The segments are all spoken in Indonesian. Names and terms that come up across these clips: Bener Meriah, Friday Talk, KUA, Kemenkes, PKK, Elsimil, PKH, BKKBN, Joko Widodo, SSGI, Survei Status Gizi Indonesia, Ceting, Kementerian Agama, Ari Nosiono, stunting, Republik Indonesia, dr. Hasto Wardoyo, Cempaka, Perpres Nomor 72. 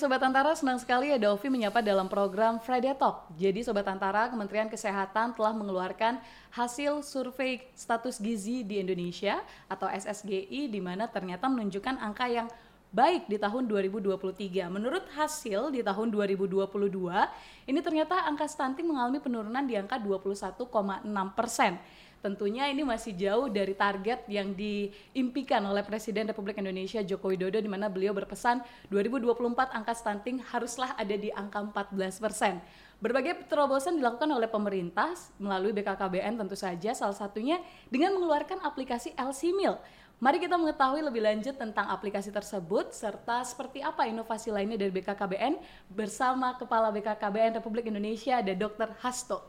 Sobat Antara, senang sekali ya Dovi menyapa dalam program Friday Talk. Jadi Sobat Antara, Kementerian Kesehatan telah mengeluarkan hasil survei status gizi di Indonesia atau SSGI, di mana ternyata menunjukkan angka yang baik di tahun 2023. Menurut hasil di tahun 2022, ini ternyata angka stunting mengalami penurunan di angka 21,6%. Tentunya ini masih jauh dari target yang diimpikan oleh Presiden Republik Indonesia Joko Widodo, di mana beliau berpesan 2024 angka stunting haruslah ada di angka 14%. Berbagai terobosan dilakukan oleh pemerintah melalui BKKBN tentu saja, salah satunya dengan mengeluarkan aplikasi Elsimil. Mari kita mengetahui lebih lanjut tentang aplikasi tersebut serta seperti apa inovasi lainnya dari BKKBN bersama Kepala BKKBN Republik Indonesia, ada Dr. Hasto.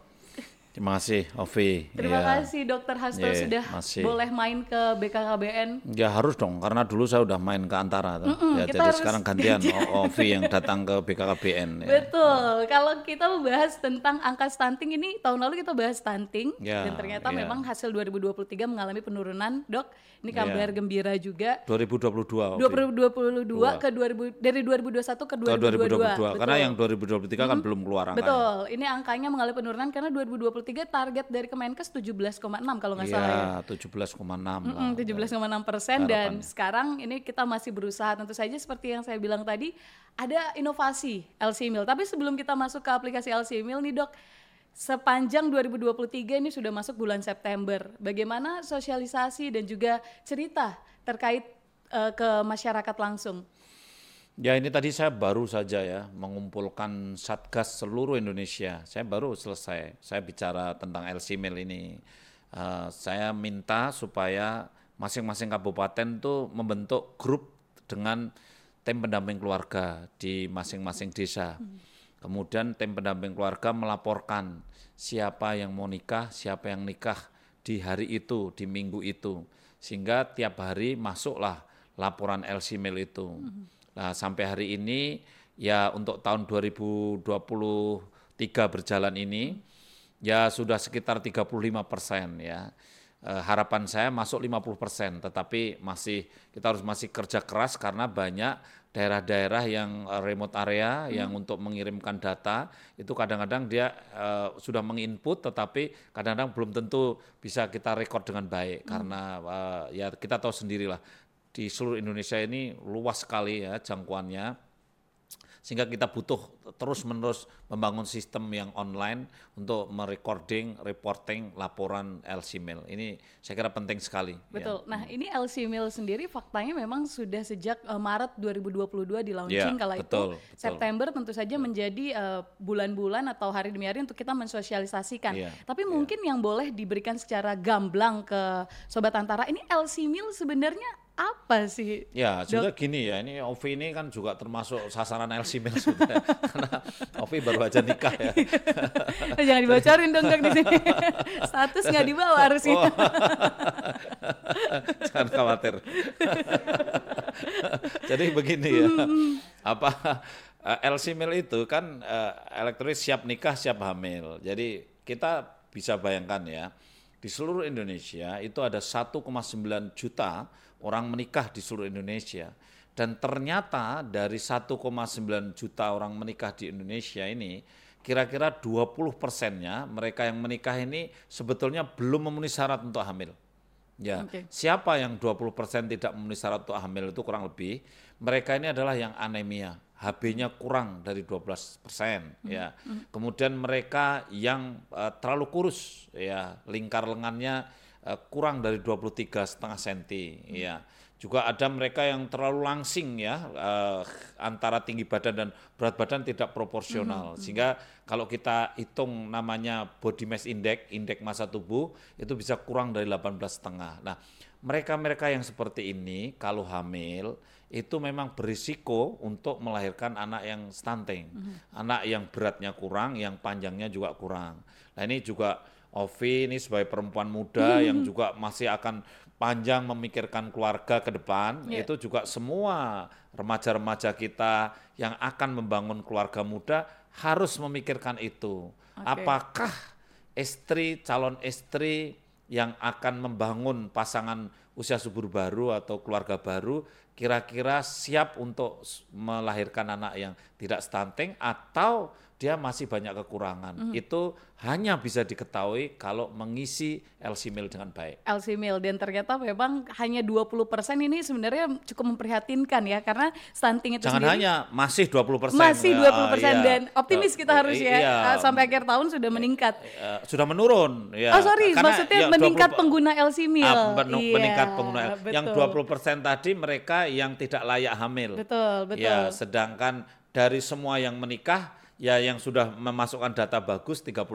Terima kasih, Ovi. Terima kasih, Dr. Hasto, sudah boleh main ke BKKBN. Ya harus dong, karena dulu saya udah main ke Antara. Ya, jadi harus sekarang gantian Ovi yang datang ke BKKBN. Betul. Ya. Kalau kita membahas tentang angka stunting ini, tahun lalu kita bahas stunting dan ternyata memang hasil 2023 mengalami penurunan, Dok. Ini kabar gembira juga. 2022 ke 2000, dari 2021 ke 2022. Karena yang 2023 kan belum keluar angkanya. Betul. Ini angkanya mengalami penurunan karena 2023 target dari Kemenkes 17,6 kalau nggak salah ya. 17,6% dan sekarang ini kita masih berusaha tentu saja seperti yang saya bilang tadi, ada inovasi Elsimil. Tapi sebelum kita masuk ke aplikasi Elsimil nih, Dok, sepanjang 2023 ini sudah masuk bulan September, bagaimana sosialisasi dan juga cerita terkait ke masyarakat langsung? Ya, ini tadi saya baru saja ya mengumpulkan satgas seluruh Indonesia. Saya baru selesai. Saya bicara tentang Elsimil ini. Saya minta supaya masing-masing kabupaten tuh membentuk grup dengan tim pendamping keluarga di masing-masing desa. Kemudian tim pendamping keluarga melaporkan siapa yang mau nikah, siapa yang nikah di hari itu, di minggu itu. Sehingga tiap hari masuklah laporan Elsimil itu. Nah, sampai hari ini ya untuk tahun 2023 berjalan ini ya sudah sekitar 35% ya. Harapan saya masuk 50%, tetapi kita harus kerja keras karena banyak daerah-daerah yang remote area yang untuk mengirimkan data itu kadang-kadang dia sudah menginput, tetapi kadang-kadang belum tentu bisa kita rekod dengan baik karena ya kita tahu sendirilah. Di seluruh Indonesia ini luas sekali ya jangkauannya, sehingga kita butuh terus-menerus membangun sistem yang online untuk merecording, reporting, laporan Elsimil. Ini saya kira penting sekali. Betul. Ya. Nah, ini Elsimil sendiri faktanya memang sudah sejak Maret 2022 di launching betul. September tentu saja menjadi bulan-bulan atau hari demi hari untuk kita mensosialisasikan. Yeah. Tapi mungkin yang boleh diberikan secara gamblang ke Sobat Antara, ini Elsimil sebenarnya apa sih? Ya, sudah gini ya, ini Ovi ini kan juga termasuk sasaran Elsimil sudah. Karena Ovi baru aja nikah ya. Jangan dibocorin dong di sini. Status nggak dibawa harusnya. Oh. Jangan khawatir. Jadi begini ya. Apa Elsimil itu kan elektoris siap nikah, siap hamil. Jadi kita bisa bayangkan ya, di seluruh Indonesia itu ada 1,9 juta orang menikah di seluruh Indonesia. Dan ternyata dari 1,9 juta orang menikah di Indonesia ini, kira-kira 20%-nya mereka yang menikah ini sebetulnya belum memenuhi syarat untuk hamil. Ya, okay. Siapa yang 20% tidak memenuhi syarat untuk hamil itu kurang lebih, mereka ini adalah yang anemia, HB-nya kurang dari 12%. Ya. Kemudian mereka yang terlalu kurus, ya, lingkar lengannya kurang dari 23,5 cm ya. Juga ada mereka yang terlalu langsing ya, antara tinggi badan dan berat badan tidak proporsional. Sehingga kalau kita hitung namanya body mass index, indeks massa tubuh itu bisa kurang dari 18,5. Nah, mereka-mereka yang seperti ini kalau hamil itu memang berisiko untuk melahirkan anak yang stunting, anak yang beratnya kurang, yang panjangnya juga kurang. Nah, ini juga Ovi ini sebagai perempuan muda yang juga masih akan panjang memikirkan keluarga ke depan, itu juga semua remaja-remaja kita yang akan membangun keluarga muda harus memikirkan itu. Okay. Apakah istri, calon istri yang akan membangun pasangan usia subur baru atau keluarga baru, kira-kira siap untuk melahirkan anak yang tidak stunting atau dia masih banyak kekurangan. Itu hanya bisa diketahui kalau mengisi Elsimil dengan baik. Elsimil, dan ternyata memang hanya 20% ini sebenarnya cukup memprihatinkan ya, karena stunting itu jangan sendiri. Jangan hanya masih 20%. Masih 20% ya, dan optimis kita harus ya, sampai akhir tahun sudah meningkat. Sudah menurun. Ya. Oh sorry, karena maksudnya ya, meningkat 20, pengguna Elsimil. Meningkat pengguna Elsimil. Yang 20% tadi mereka yang tidak layak hamil. Betul, betul. Ya, sedangkan dari semua yang menikah, ya yang sudah memasukkan data bagus 35%.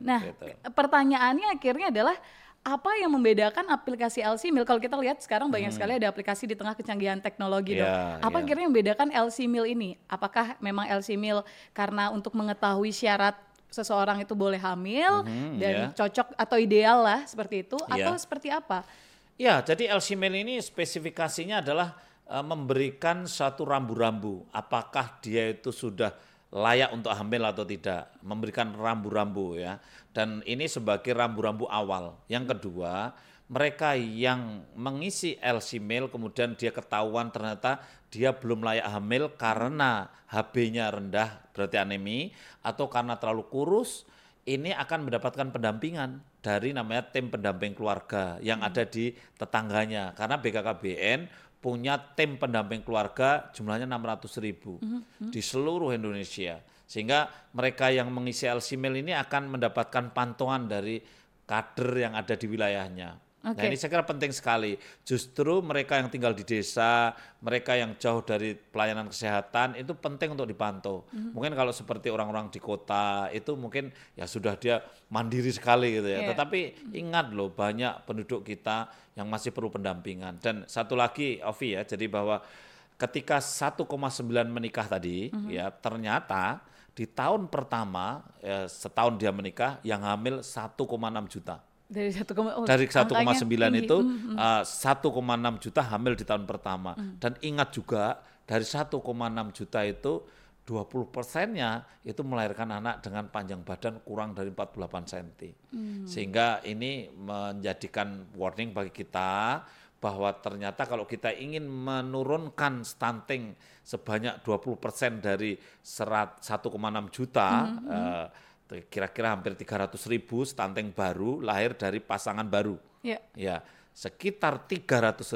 Nah, gitu. Pertanyaannya akhirnya adalah apa yang membedakan aplikasi Elsimil? Kalau kita lihat sekarang banyak sekali ada aplikasi di tengah kecanggihan teknologi dong. Apa akhirnya membedakan Elsimil ini? Apakah memang Elsimil karena untuk mengetahui syarat seseorang itu boleh hamil dan cocok atau ideal lah seperti itu, atau seperti apa? Ya, jadi Elsimil ini spesifikasinya adalah memberikan satu rambu-rambu. Apakah dia itu sudah layak untuk hamil atau tidak, memberikan rambu-rambu ya. Dan ini sebagai rambu-rambu awal. Yang kedua, mereka yang mengisi Elsimil kemudian dia ketahuan ternyata dia belum layak hamil karena HB-nya rendah berarti anemi atau karena terlalu kurus, ini akan mendapatkan pendampingan dari namanya tim pendamping keluarga yang ada di tetangganya. Karena BKKBN punya tim pendamping keluarga jumlahnya 600.000 di seluruh Indonesia. Sehingga mereka yang mengisi Elsimil ini akan mendapatkan pantauan dari kader yang ada di wilayahnya. Okay. Nah ini saya kira penting sekali. Justru mereka yang tinggal di desa, mereka yang jauh dari pelayanan kesehatan itu penting untuk dipantau. Mungkin kalau seperti orang-orang di kota itu mungkin ya sudah dia mandiri sekali gitu ya. Tetapi ingat loh banyak penduduk kita yang masih perlu pendampingan. Dan satu lagi Ovi ya, jadi bahwa ketika 1,9 menikah tadi ya ternyata di tahun pertama ya, setahun dia menikah yang hamil 1,6 juta. Dari 1,9 itu 1,6 juta hamil di tahun pertama. Dan ingat juga dari 1,6 juta itu 20%-nya itu melahirkan anak dengan panjang badan kurang dari 48 cm. Sehingga ini menjadikan warning bagi kita bahwa ternyata kalau kita ingin menurunkan stunting sebanyak 20% dari 1,6 juta kira-kira hampir 300.000 stunting baru lahir dari pasangan baru. Ya, sekitar 300.000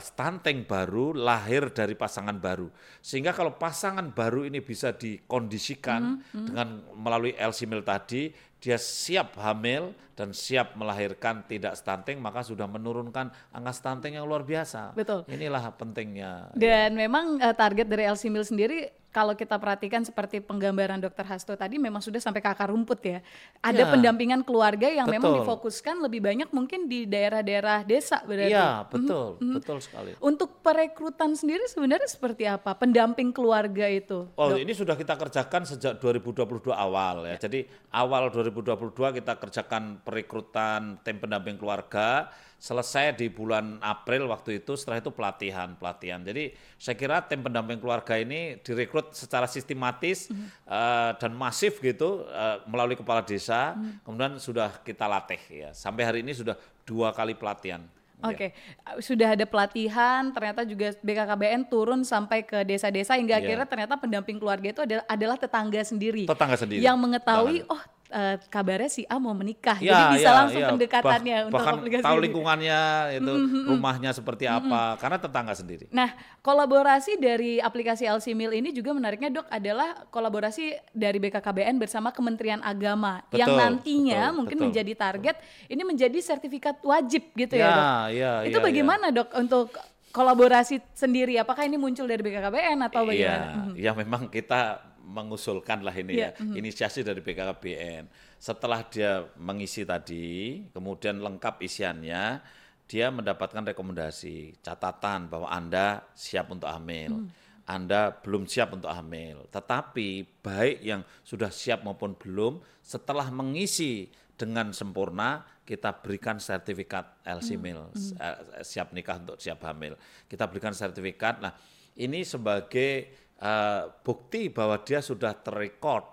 stunting baru lahir dari pasangan baru. Sehingga kalau pasangan baru ini bisa dikondisikan dengan melalui Elsimil tadi, dia siap hamil dan siap melahirkan tidak stunting, maka sudah menurunkan angka stunting yang luar biasa. Betul. Inilah pentingnya. Dan memang target dari Elsimil sendiri kalau kita perhatikan seperti penggambaran Dr. Hasto tadi memang sudah sampai ke akar rumput ya. Ada pendampingan keluarga yang memang difokuskan lebih banyak mungkin di daerah-daerah desa berarti. Iya, betul. Betul sekali. Untuk perekrutan sendiri sebenarnya seperti apa? Pendamping keluarga itu. Oh, ini sudah kita kerjakan sejak 2022 awal ya. Jadi awal 2022 kita kerjakan perekrutan tim pendamping keluarga. Selesai di bulan April waktu itu, setelah itu pelatihan. Jadi saya kira tim pendamping keluarga ini direkrut secara sistematis dan masif gitu melalui kepala desa, kemudian sudah kita latih ya. Sampai hari ini sudah 2 kali pelatihan. Oke. Sudah ada pelatihan, ternyata juga BKKBN turun sampai ke desa-desa hingga akhirnya ternyata pendamping keluarga itu adalah tetangga sendiri. Yang mengetahui kabarnya si A mau menikah. Jadi bisa langsung pendekatannya untuk aplikasi. Tahu lingkungannya itu, rumahnya seperti apa, karena tetangga sendiri. Nah, kolaborasi dari aplikasi Elsimil ini juga menariknya Dok adalah kolaborasi dari BKKBN bersama Kementerian Agama yang nantinya mungkin menjadi target ini menjadi sertifikat wajib gitu ya Dok. Itu bagaimana Dok untuk kolaborasi sendiri? Apakah ini muncul dari BKKBN atau bagaimana? Ya memang kita mengusulkan lah ini inisiasi dari BKKBN. Setelah dia mengisi tadi, kemudian lengkap isiannya, dia mendapatkan rekomendasi, catatan bahwa Anda siap untuk hamil. Anda belum siap untuk hamil. Tetapi baik yang sudah siap maupun belum, setelah mengisi dengan sempurna kita berikan sertifikat Elsimil siap nikah untuk siap hamil. Kita berikan sertifikat. Nah, ini sebagai bukti bahwa dia sudah terrecord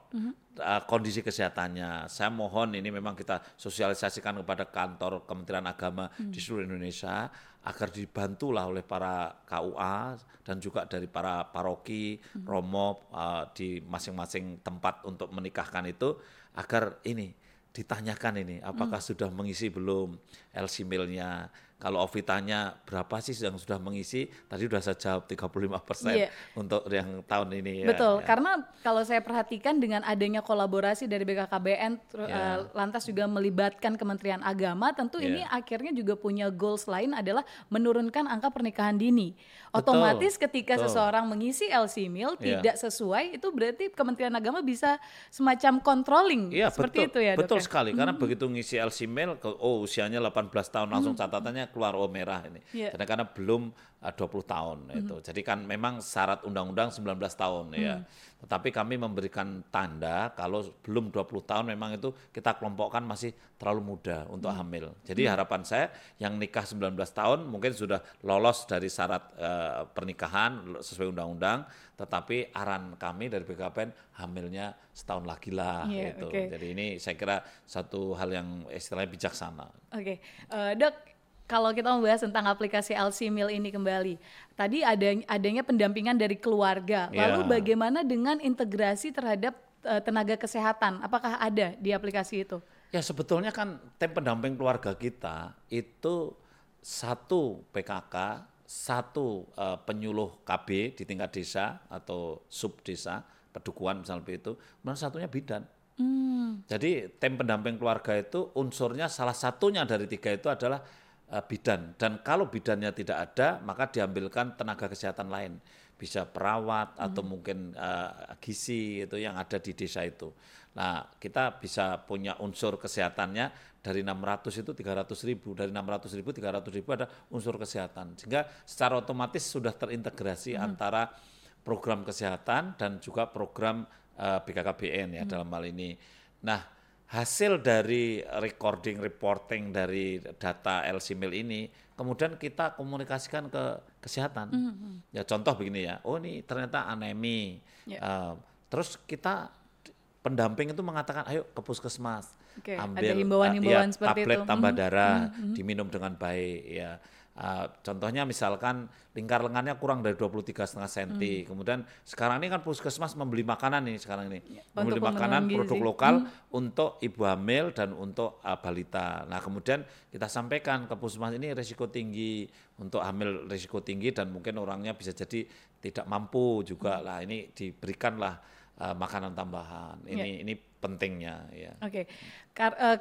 kondisi kesehatannya. Saya mohon ini memang kita sosialisasikan kepada kantor Kementerian Agama di seluruh Indonesia agar dibantulah oleh para KUA dan juga dari para paroki, romo di masing-masing tempat untuk menikahkan itu, agar ini ditanyakan ini apakah sudah mengisi belum Elsimilnya. Kalau Ovitanya berapa sih yang sudah mengisi? Tadi sudah saya jawab 35% untuk yang tahun ini. Betul, karena kalau saya perhatikan dengan adanya kolaborasi dari BKKBN lantas juga melibatkan Kementerian Agama, tentu ini akhirnya juga punya goals lain adalah menurunkan angka pernikahan dini. Otomatis ketika seseorang mengisi Elsimil tidak sesuai, itu berarti Kementerian Agama bisa semacam controlling seperti itu ya, Dok. Betul sekali, karena begitu ngisi Elsimil, oh usianya 18 tahun langsung catatannya keluar merah ini, karena belum 20 tahun itu. Jadi kan memang syarat undang-undang 19 tahun ya. Tetapi kami memberikan tanda kalau belum 20 tahun memang itu kita kelompokkan masih terlalu muda untuk hamil. Jadi harapan saya yang nikah 19 tahun mungkin sudah lolos dari syarat pernikahan sesuai undang-undang, tetapi aran kami dari BKKBN hamilnya setahun lagi lah gitu. Jadi ini saya kira satu hal yang istilahnya bijaksana. Oke. Dok, kalau kita membahas tentang aplikasi Elsimil ini kembali, tadi adanya pendampingan dari keluarga. Lalu bagaimana dengan integrasi terhadap tenaga kesehatan? Apakah ada di aplikasi itu? Ya sebetulnya kan tim pendamping keluarga kita itu satu PKK, satu penyuluh KB di tingkat desa atau sub desa, pedukuhan misalnya itu, kemudian satunya bidan. Jadi tim pendamping keluarga itu unsurnya salah satunya dari tiga itu adalah bidan, dan kalau bidannya tidak ada maka diambilkan tenaga kesehatan lain, bisa perawat atau mungkin gizi itu yang ada di desa itu. Nah kita bisa punya unsur kesehatannya dari 600 itu 300 ribu, dari 600 ribu 300 ribu ada unsur kesehatan, sehingga secara otomatis sudah terintegrasi antara program kesehatan dan juga program BKKBN ya dalam hal ini. Nah hasil dari recording, reporting dari data Elsimil ini, kemudian kita komunikasikan ke kesehatan. Ya contoh begini ya, oh ini ternyata anemi. Terus kita pendamping itu mengatakan, ayo ke puskesmas, ambil ada himbauan-himbauan tablet tambah darah, diminum dengan baik ya. Contohnya misalkan lingkar lengannya kurang dari 23,5 cm. Kemudian sekarang ini kan puskesmas membeli makanan ini sekarang ini. Membeli makanan produk lokal untuk ibu hamil dan untuk balita. Nah, kemudian kita sampaikan ke puskesmas ini risiko tinggi untuk hamil, risiko tinggi dan mungkin orangnya bisa jadi tidak mampu juga lah. Ini diberikanlah makanan tambahan. Ini pentingnya ya. Oke.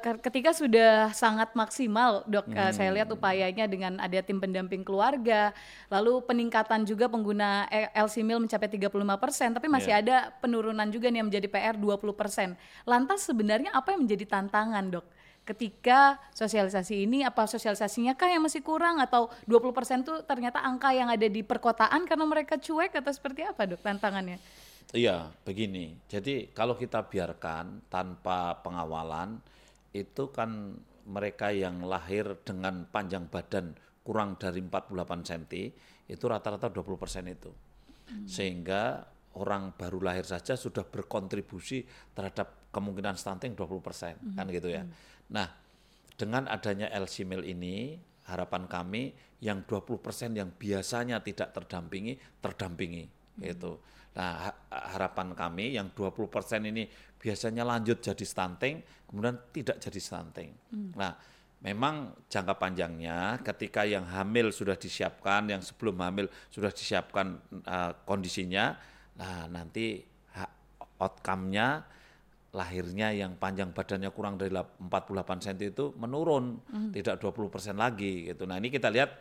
Ketika sudah sangat maksimal, Dok, saya lihat upayanya dengan ada tim pendamping keluarga, lalu peningkatan juga pengguna Elsimil mencapai 35%, tapi masih ada penurunan juga nih yang menjadi PR 20%. Lantas sebenarnya apa yang menjadi tantangan, Dok? Ketika sosialisasi ini, apa sosialisasinya kah yang masih kurang, atau 20% itu ternyata angka yang ada di perkotaan karena mereka cuek, atau seperti apa, Dok, tantangannya? Iya, begini. Jadi kalau kita biarkan tanpa pengawalan, itu kan mereka yang lahir dengan panjang badan kurang dari 48 cm, itu rata-rata 20% itu. Sehingga orang baru lahir saja sudah berkontribusi terhadap kemungkinan stunting 20%, kan gitu ya. Nah, dengan adanya Elsimil ini, harapan kami yang 20% yang biasanya tidak terdampingi, terdampingi. Gitu. Nah harapan kami yang 20% ini biasanya lanjut jadi stunting, kemudian tidak jadi stunting. Nah memang jangka panjangnya ketika yang hamil sudah disiapkan, yang sebelum hamil sudah disiapkan kondisinya, nah nanti outcome-nya lahirnya yang panjang badannya kurang dari 48 cm itu menurun, tidak 20% lagi gitu. Nah ini kita lihat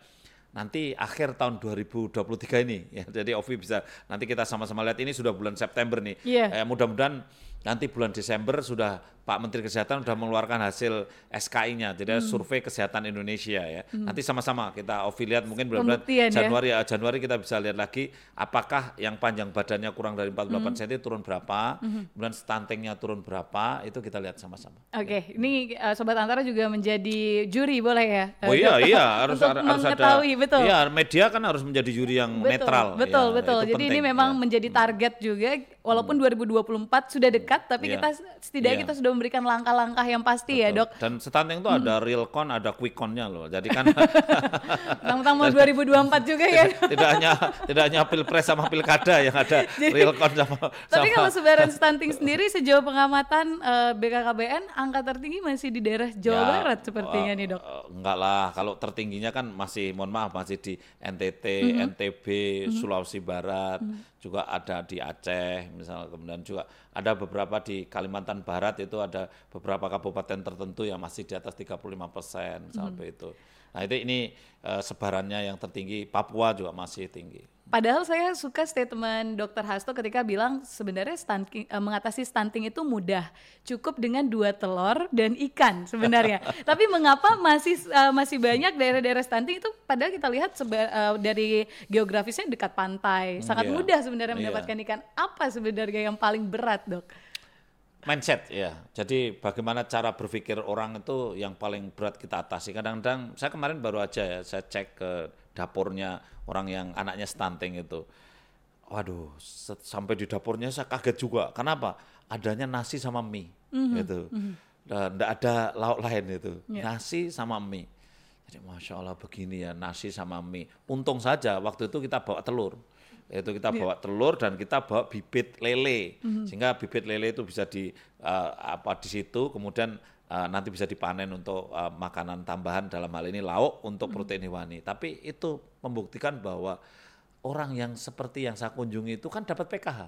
nanti akhir tahun 2023 ini ya, jadi Ovi bisa nanti kita sama-sama lihat, ini sudah bulan September nih. Mudah-mudahan nanti bulan Desember sudah Pak Menteri Kesehatan sudah mengeluarkan hasil SKI-nya, jadi survei kesehatan Indonesia ya. Nanti sama-sama kita Ovi lihat, mungkin bulan Januari kita bisa lihat lagi apakah yang panjang badannya kurang dari 48 cm turun berapa, kemudian stuntingnya turun berapa, itu kita lihat sama-sama. Oke. Ini Sobat Antara juga menjadi juri boleh ya? Oh iya harus mengetahui. Betul. Iya, media kan harus menjadi juri yang netral. Betul. Jadi penting. Ini memang menjadi target juga Walaupun 2024 sudah dekat, tapi kita setidaknya kita sudah memberikan langkah-langkah yang pasti. Betul. Ya dok. Dan stunting itu ada real con, ada quick con-nya loh. Jadi kan tentang mau 2024 juga ya. Tidak hanya pilpres sama pilkada yang ada. Jadi, real con sama. Tapi kalau sebaran stunting sendiri sejauh pengamatan BKKBN angka tertinggi masih di daerah Jawa Barat sepertinya nih dok. Enggak lah, kalau tertingginya kan masih mohon maaf masih di NTT, NTB, Sulawesi Barat. Juga ada di Aceh misalnya, kemudian juga ada beberapa di Kalimantan Barat, itu ada beberapa kabupaten tertentu yang masih di atas 35% misalnya itu. Nah ini sebarannya yang tertinggi, Papua juga masih tinggi. Padahal saya suka statement Dr. Hasto ketika bilang sebenarnya mengatasi stunting itu mudah, cukup dengan 2 telur dan ikan sebenarnya. Tapi mengapa masih banyak daerah-daerah stunting itu? Padahal kita lihat dari geografisnya dekat pantai, sangat mudah sebenarnya mendapatkan ikan. Apa sebenarnya yang paling berat, dok? Mindset ya. Jadi bagaimana cara berpikir orang itu yang paling berat kita atasi. Kadang-kadang saya kemarin baru aja ya, saya cek ke dapurnya orang yang anaknya stunting itu. Waduh, sampai di dapurnya saya kaget juga. Kenapa? Adanya nasi sama mie gitu. Nggak ada lauk lain itu. Yeah. Nasi sama mie. Jadi Masya Allah begini ya, nasi sama mie. Untung saja waktu itu kita bawa telur. Itu kita bawa telur dan kita bawa bibit lele, sehingga bibit lele itu bisa di situ, kemudian nanti bisa dipanen untuk makanan tambahan, dalam hal ini lauk untuk protein hewani. Tapi itu membuktikan bahwa orang yang seperti yang saya kunjungi itu kan dapat PKH.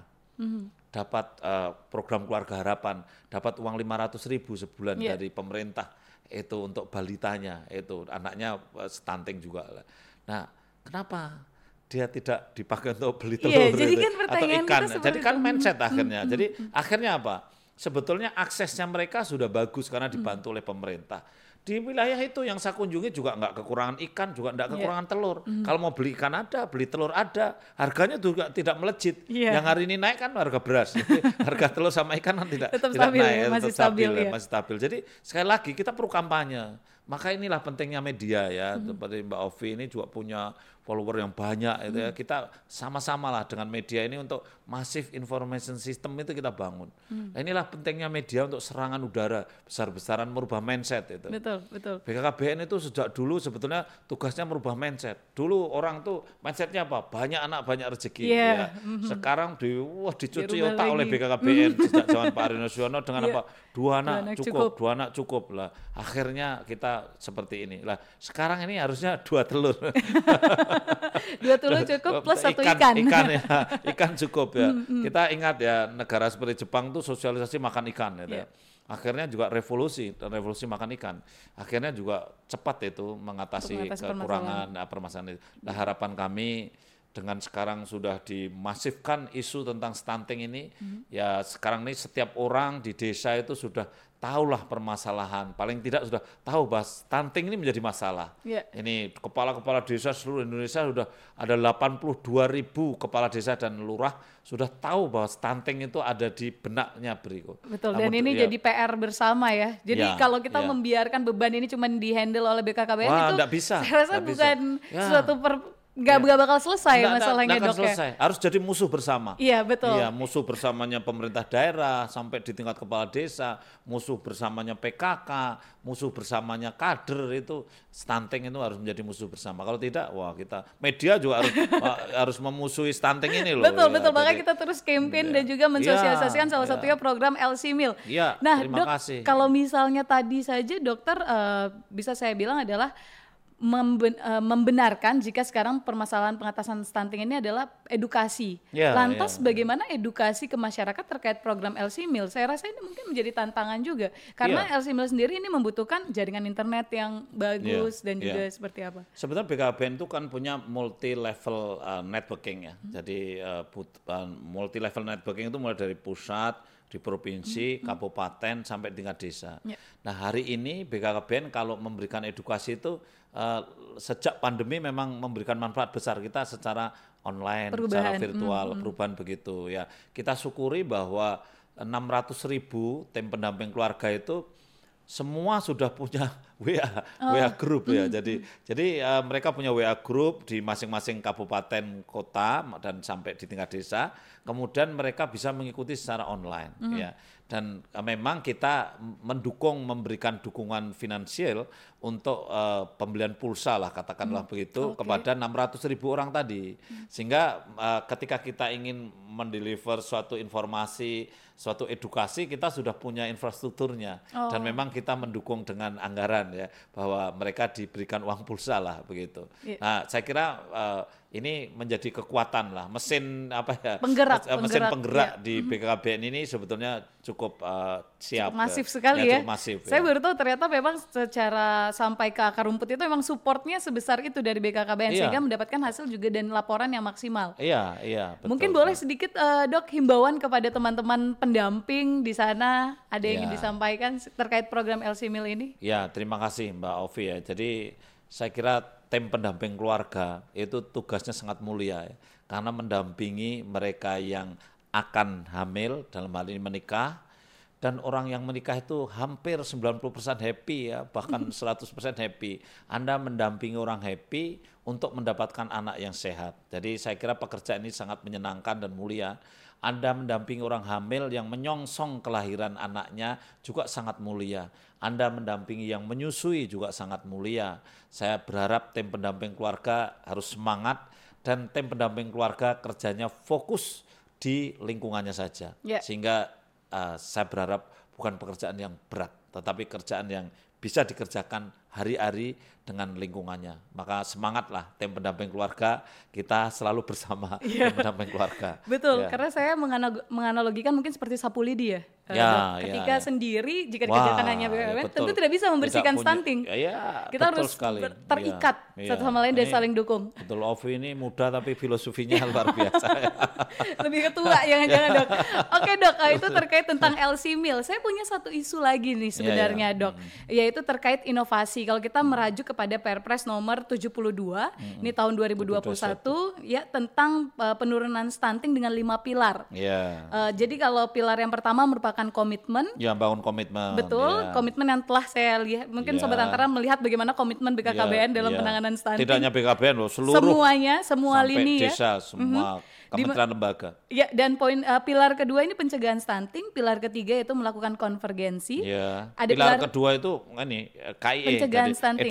Dapat program keluarga harapan, dapat uang 500.000 sebulan dari pemerintah itu untuk balitanya, itu anaknya stunting juga. Nah, kenapa dia tidak dipakai untuk beli telur jadi kan atau ikan? Jadi kan mindset akhirnya. Jadi akhirnya apa? Sebetulnya aksesnya mereka sudah bagus karena dibantu oleh pemerintah. Di wilayah itu yang saya kunjungi juga nggak kekurangan ikan, juga nggak kekurangan telur. Kalau mau beli ikan ada, beli telur ada. Harganya juga tidak melejit. Yang hari ini naik kan harga beras. Jadi harga telur sama ikan kan tidak stabil, naik. Masih stabil. Jadi sekali lagi kita perlu kampanye. Maka inilah pentingnya media ya, seperti Mbak Ovi ini juga punya follower yang banyak. Itu ya. Kita sama-sama lah dengan media ini untuk massive information system itu kita bangun. Nah, inilah pentingnya media untuk serangan udara besar-besaran merubah mindset itu. Betul. BKKBN itu sejak dulu sebetulnya tugasnya merubah mindset. Dulu orang tuh mindsetnya apa? Banyak anak banyak rezeki. Yeah. Ya. Sekarang dicuci otak lagi oleh BKKBN sejak zaman Pak Ari Nosiono dengan apa? Dua anak cukup lah. Akhirnya kita seperti ini lah. Sekarang ini harusnya 2 telur. 2 telur cukup plus 1 ikan. Ikan cukup ya. Kita ingat ya, negara seperti Jepang tuh sosialisasi makan ikan gitu. Akhirnya juga revolusi makan ikan. Akhirnya juga cepat itu mengatasi kekurangan permasalahan itu. Nah, harapan kami dengan sekarang sudah dimasifkan isu tentang stunting ini, ya sekarang ini setiap orang di desa itu sudah tahulah permasalahan, paling tidak sudah tahu bahwa stunting ini menjadi masalah. Ini kepala-kepala desa seluruh Indonesia sudah ada 82.000 kepala desa dan lurah sudah tahu bahwa stunting itu ada di benaknya Briko. Betul. Namun, dan ini jadi PR bersama ya. Jadi kalau kita membiarkan beban ini cuma di-handle oleh BKKBN itu nggak bisa. Saya rasa bukan suatu Gak bakal selesai masalahnya dok ya. Harus jadi musuh bersama. Iya betul. Iya, musuh bersamanya pemerintah daerah sampai di tingkat kepala desa, musuh bersamanya PKK, musuh bersamanya kader itu, stunting itu harus menjadi musuh bersama. Kalau tidak, wah kita media juga harus memusuhi stunting ini loh. Betul. Makanya kita terus campaign dan juga mensosialisasikan salah satunya program Elsimil. Iya. Nah dok, kalau misalnya tadi saja dokter bisa saya bilang adalah membenarkan jika sekarang permasalahan pengatasan stunting ini adalah edukasi. Lantas bagaimana edukasi ke masyarakat terkait program Elsimil? Saya rasa ini mungkin menjadi tantangan juga. Karena Elsimil sendiri ini membutuhkan jaringan internet yang bagus dan juga seperti apa? Sebenarnya BKKBN itu kan punya multi-level networking ya. Jadi multi-level networking itu mulai dari pusat, di provinsi, kabupaten, sampai tingkat desa. Nah hari ini BKKBN kalau memberikan edukasi itu sejak pandemi memang memberikan manfaat besar kita secara online, secara virtual, perubahan begitu ya. Kita syukuri bahwa 600.000 tim pendamping keluarga itu semua sudah punya WA group ya. Jadi mereka punya WA group di masing-masing kabupaten kota dan sampai di tingkat desa. Kemudian mereka bisa mengikuti secara online ya. Dan memang kita mendukung, memberikan dukungan finansial untuk pembelian pulsa lah, katakanlah begitu, kepada 600.000 orang tadi. Sehingga ketika kita ingin mendeliver suatu informasi, suatu edukasi, kita sudah punya infrastrukturnya. Dan memang kita mendukung dengan anggaran ya, bahwa mereka diberikan uang pulsa lah begitu. Nah, saya kira ini menjadi kekuatan lah, mesin apa ya, penggerak ya. Di BKKBN ini sebetulnya cukup siap. Cukup masif sekali ya. Masif, saya baru tahu ternyata memang secara sampai ke akar rumput itu memang supportnya sebesar itu dari BKKBN sehingga mendapatkan hasil juga dan laporan yang maksimal. Iya. Betul, mungkin boleh sedikit Dok himbauan kepada teman-teman pendamping di sana, ada yang ingin disampaikan terkait program Elsimil ini? Ya, terima kasih Mbak Ovi ya. Jadi saya kira tim pendamping keluarga itu tugasnya sangat mulia ya, karena mendampingi mereka yang akan hamil, dalam hal ini menikah, dan orang yang menikah itu hampir 90% happy ya, bahkan 100% happy. Anda mendampingi orang happy untuk mendapatkan anak yang sehat. Jadi saya kira pekerjaan ini sangat menyenangkan dan mulia. Anda mendampingi orang hamil yang menyongsong kelahiran anaknya juga sangat mulia. Anda mendampingi yang menyusui juga sangat mulia. Saya berharap tim pendamping keluarga harus semangat dan tim pendamping keluarga kerjanya fokus di lingkungannya saja. Sehingga saya berharap bukan pekerjaan yang berat, tetapi kerjaan yang bisa dikerjakan hari-hari dengan lingkungannya. Maka semangatlah tim pendamping keluarga, kita selalu bersama tim pendamping keluarga. Betul, karena saya menganalogikan mungkin seperti sapu lidi ya. Ketika sendiri, jika dikerjakan hanya BKKBN, tentu tidak bisa membersihkan stunting. Kita harus terikat satu sama lain dan saling dukung. Betul, Ovi ini muda tapi filosofinya luar biasa. Lebih ketua jangan-jangan Dok. Oke Dok, itu terkait tentang Elsimil. Saya punya satu isu lagi nih sebenarnya Dok, yaitu terkait inovasi. Kalau kita merajuk kepada Perpres Nomor 72 ini tahun 2021 ya, tentang penurunan stunting dengan 5 pilar. Jadi kalau pilar yang pertama merupakan komitmen. Ya, bangun komitmen. Betul, komitmen yang telah saya lihat. Mungkin Sobat Antara melihat bagaimana komitmen BKKBN dalam penanganan stunting. Tidak hanya BKKBN loh, seluruh semuanya, semua lini ya. Sampai desa, semua kementerian lembaga. Ya, dan poin pilar kedua ini pencegahan stunting, pilar ketiga itu melakukan konvergensi. Ya. Ada pilar kedua itu ini KIE pencegahan stunting.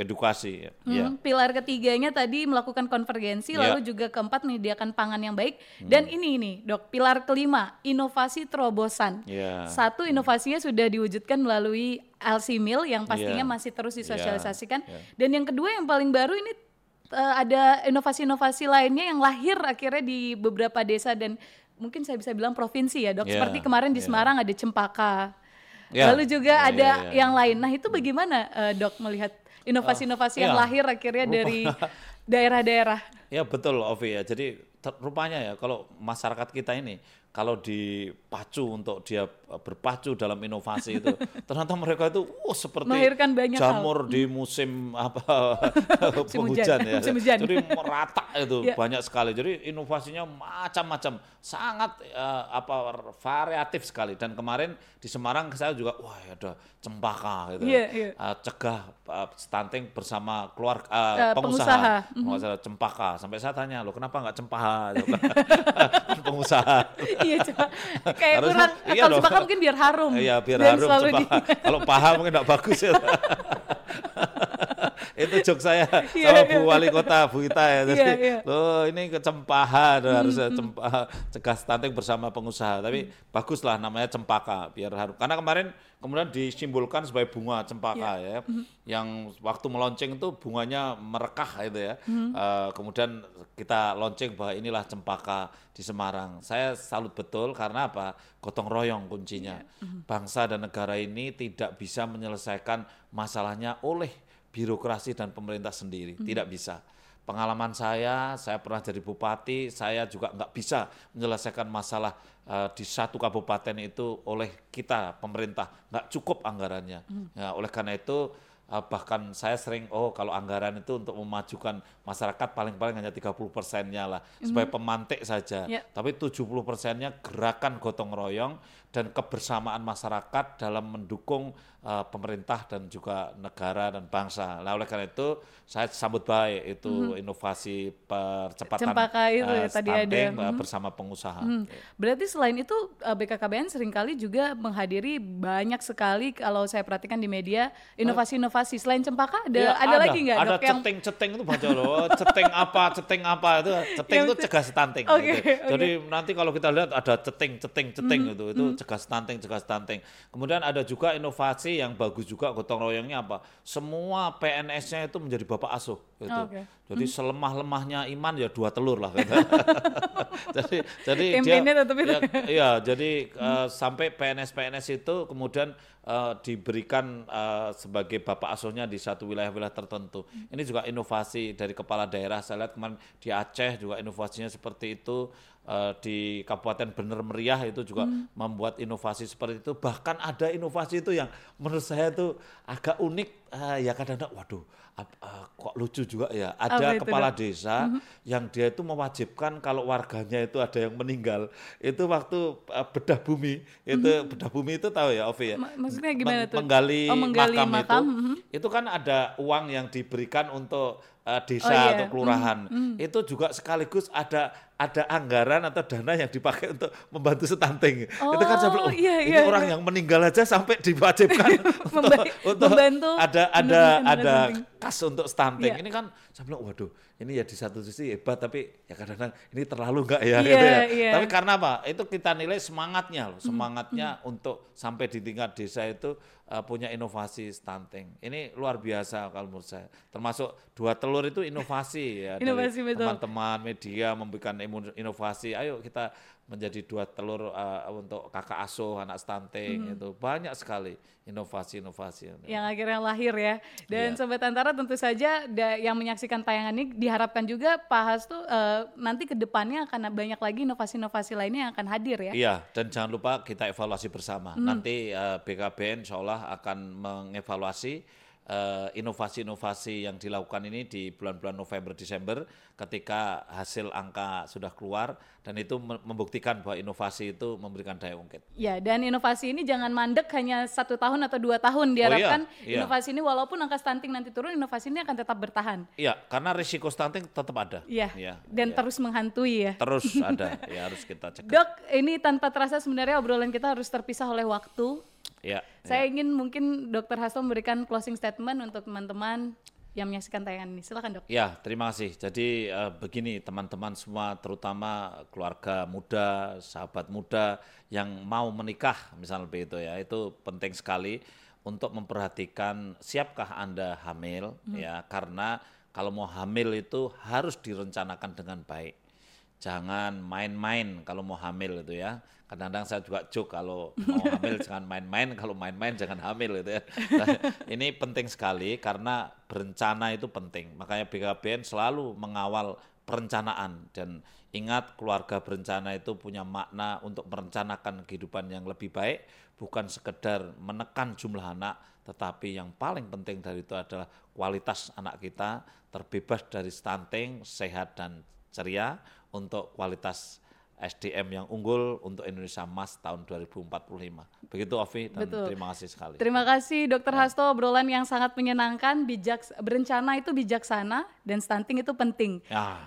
Edukasi. Ya. Pilar ketiganya tadi melakukan konvergensi, lalu juga keempat menyediakan pangan yang baik. Dan ini Dok, pilar kelima inovasi terobosan. Satu inovasinya sudah diwujudkan melalui Elsimil yang pastinya masih terus disosialisasikan. Dan yang kedua yang paling baru ini ada inovasi-inovasi lainnya yang lahir akhirnya di beberapa desa dan mungkin saya bisa bilang provinsi ya Dok, seperti kemarin di Semarang ada Cempaka, lalu juga ada yang lain. Nah itu bagaimana Dok melihat inovasi-inovasi yang lahir akhirnya dari daerah-daerah? Ya betul Ovi ya, jadi rupanya ya kalau masyarakat kita ini kalau dipacu untuk dia berpacu dalam inovasi itu ternyata mereka itu seperti jamur di musim hujan. Jadi merata itu banyak sekali. Jadi inovasinya macam-macam, sangat variatif sekali. Dan kemarin di Semarang saya juga ada Cempaka gitu. Cegah stunting bersama keluarga pengusaha Cempaka. Sampai saya tanya, "Loh, kenapa enggak Cempaka?" Pengusaha. Iya coba, kayak kurang, kalau Cempaka mungkin biar harum. Iya biar harum Cempaka, kalau paha mungkin enggak bagus ya. Itu joke saya sama Bu Wali Kota, Bu Ita ya. Jadi, ini ke Cempaka, harusnya Cempaka, cegah stunting bersama pengusaha. Tapi baguslah namanya Cempaka, biar harum. Karena kemudian disimbolkan sebagai bunga Cempaka ya. Yang waktu melonceng itu bunganya merekah itu ya. Kemudian kita lonceng bahwa inilah Cempaka di Semarang. Saya salut betul karena apa? Gotong royong kuncinya. Bangsa dan negara ini tidak bisa menyelesaikan masalahnya oleh birokrasi dan pemerintah sendiri, tidak bisa. Pengalaman saya pernah jadi bupati, saya juga nggak bisa menyelesaikan masalah di satu kabupaten itu oleh kita pemerintah, nggak cukup anggarannya. Oleh karena itu bahkan saya sering, kalau anggaran itu untuk memajukan masyarakat paling-paling hanya 30%-nya lah, sebagai pemantik saja. Tapi 70%-nya gerakan gotong royong dan kebersamaan masyarakat dalam mendukung pemerintah dan juga negara dan bangsa. Nah, oleh karena itu saya sambut baik itu inovasi percepatan stunting bersama pengusaha. Berarti selain itu BKKBN seringkali juga menghadiri banyak sekali, kalau saya perhatikan di media, inovasi-inovasi. Selain Cempaka ada lagi nggak? Ada dok, ceting itu baca loh, ceting apa itu, ceting itu cegah stunting. Okay. Jadi nanti kalau kita lihat ada ceting itu cegah stunting. Kemudian ada juga inovasi yang bagus juga gotong royongnya apa? Semua PNS-nya itu menjadi bapak asuh gitu. Okay. Jadi selemah-lemahnya iman ya 2 telur lah gitu. jadi sampai PNS itu kemudian diberikan sebagai bapak asuhnya di satu wilayah-wilayah tertentu. Ini juga inovasi dari kepala daerah. Saya lihat kemarin di Aceh juga inovasinya seperti itu. Di Kabupaten Bener Meriah itu juga membuat inovasi seperti itu. Bahkan ada inovasi itu yang menurut saya itu agak unik, ya kadang-kadang kok lucu juga ya. Ada kepala desa yang dia itu mewajibkan kalau warganya itu ada yang meninggal, itu waktu bedah bumi itu, bedah bumi itu tahu ya Ovi ya, maksudnya gimana tuh? Menggali makam itu, itu kan ada uang yang diberikan untuk desa atau kelurahan. Itu juga sekaligus ada anggaran atau dana yang dipakai untuk membantu stunting. Itu kan saya bilang, ini orang yang meninggal aja sampai diwajibkan untuk membantu, ada kas untuk stunting. Ini kan saya bilang, ini ya di satu sisi hebat, tapi ya kadang-kadang ini terlalu enggak ya gitu ya. Tapi karena apa? Itu kita nilai semangatnya untuk sampai di tingkat desa itu punya inovasi stunting. Ini luar biasa kalau menurut saya. Termasuk 2 telur itu inovasi ya. Inovasi dari teman-teman media memberikan inovasi, ayo kita menjadi 2 telur untuk kakak asuh, anak stunting itu. Banyak sekali inovasi-inovasi. Yang akhirnya lahir ya. Dan Sobat Antara tentu saja yang menyaksikan tayangan ini diharapkan juga Pak Hasto nanti ke depannya akan banyak lagi inovasi-inovasi lainnya yang akan hadir ya. Iya, dan jangan lupa kita evaluasi bersama. Nanti BKBN insyaallah akan mengevaluasi inovasi-inovasi yang dilakukan ini di bulan-bulan November-Desember ketika hasil angka sudah keluar, dan itu membuktikan bahwa inovasi itu memberikan daya ungkit. Ya, dan inovasi ini jangan mandek hanya 1 tahun atau 2 tahun diharapkan. Inovasi ini walaupun angka stunting nanti turun, inovasi ini akan tetap bertahan. Iya, karena risiko stunting tetap ada. Dan terus menghantui ya. Terus ada, ya harus kita cegah. Dok, ini tanpa terasa sebenarnya obrolan kita harus terpisah oleh waktu. Saya ingin mungkin Dr. Hasto memberikan closing statement untuk teman-teman yang menyaksikan tayangan ini. Silakan dok. Ya, terima kasih. Jadi begini teman-teman semua, terutama keluarga muda, sahabat muda yang mau menikah misalnya begitu ya, itu penting sekali untuk memperhatikan siapkah Anda hamil ya, karena kalau mau hamil itu harus direncanakan dengan baik. Jangan main-main kalau mau hamil itu ya. Kadang-kadang saya juga joke kalau mau hamil jangan main-main, kalau main-main jangan hamil gitu ya. Nah, ini penting sekali karena berencana itu penting. Makanya BKKBN selalu mengawal perencanaan, dan ingat keluarga berencana itu punya makna untuk merencanakan kehidupan yang lebih baik, bukan sekedar menekan jumlah anak, tetapi yang paling penting dari itu adalah kualitas anak kita terbebas dari stunting, sehat dan ceria, untuk kualitas SDM yang unggul untuk Indonesia Emas tahun 2045. Begitu Ovi, dan terima kasih sekali. Terima kasih Dr. Hasto, obrolan yang sangat menyenangkan. Berencana itu bijaksana dan stunting itu penting.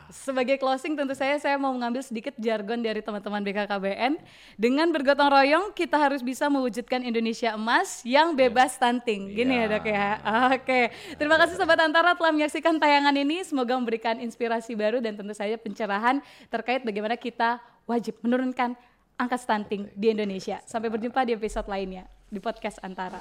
Sebagai closing tentu saya mau mengambil sedikit jargon dari teman-teman BKKBN. Dengan bergotong royong kita harus bisa mewujudkan Indonesia Emas yang bebas stunting. Gini ya dok ya. Oke. Terima kasih Sobat Antara telah menyaksikan tayangan ini. Semoga memberikan inspirasi baru dan tentu saja pencerahan terkait bagaimana kita wajib menurunkan angka stunting di Indonesia. Sampai berjumpa di episode lainnya di Podcast Antara.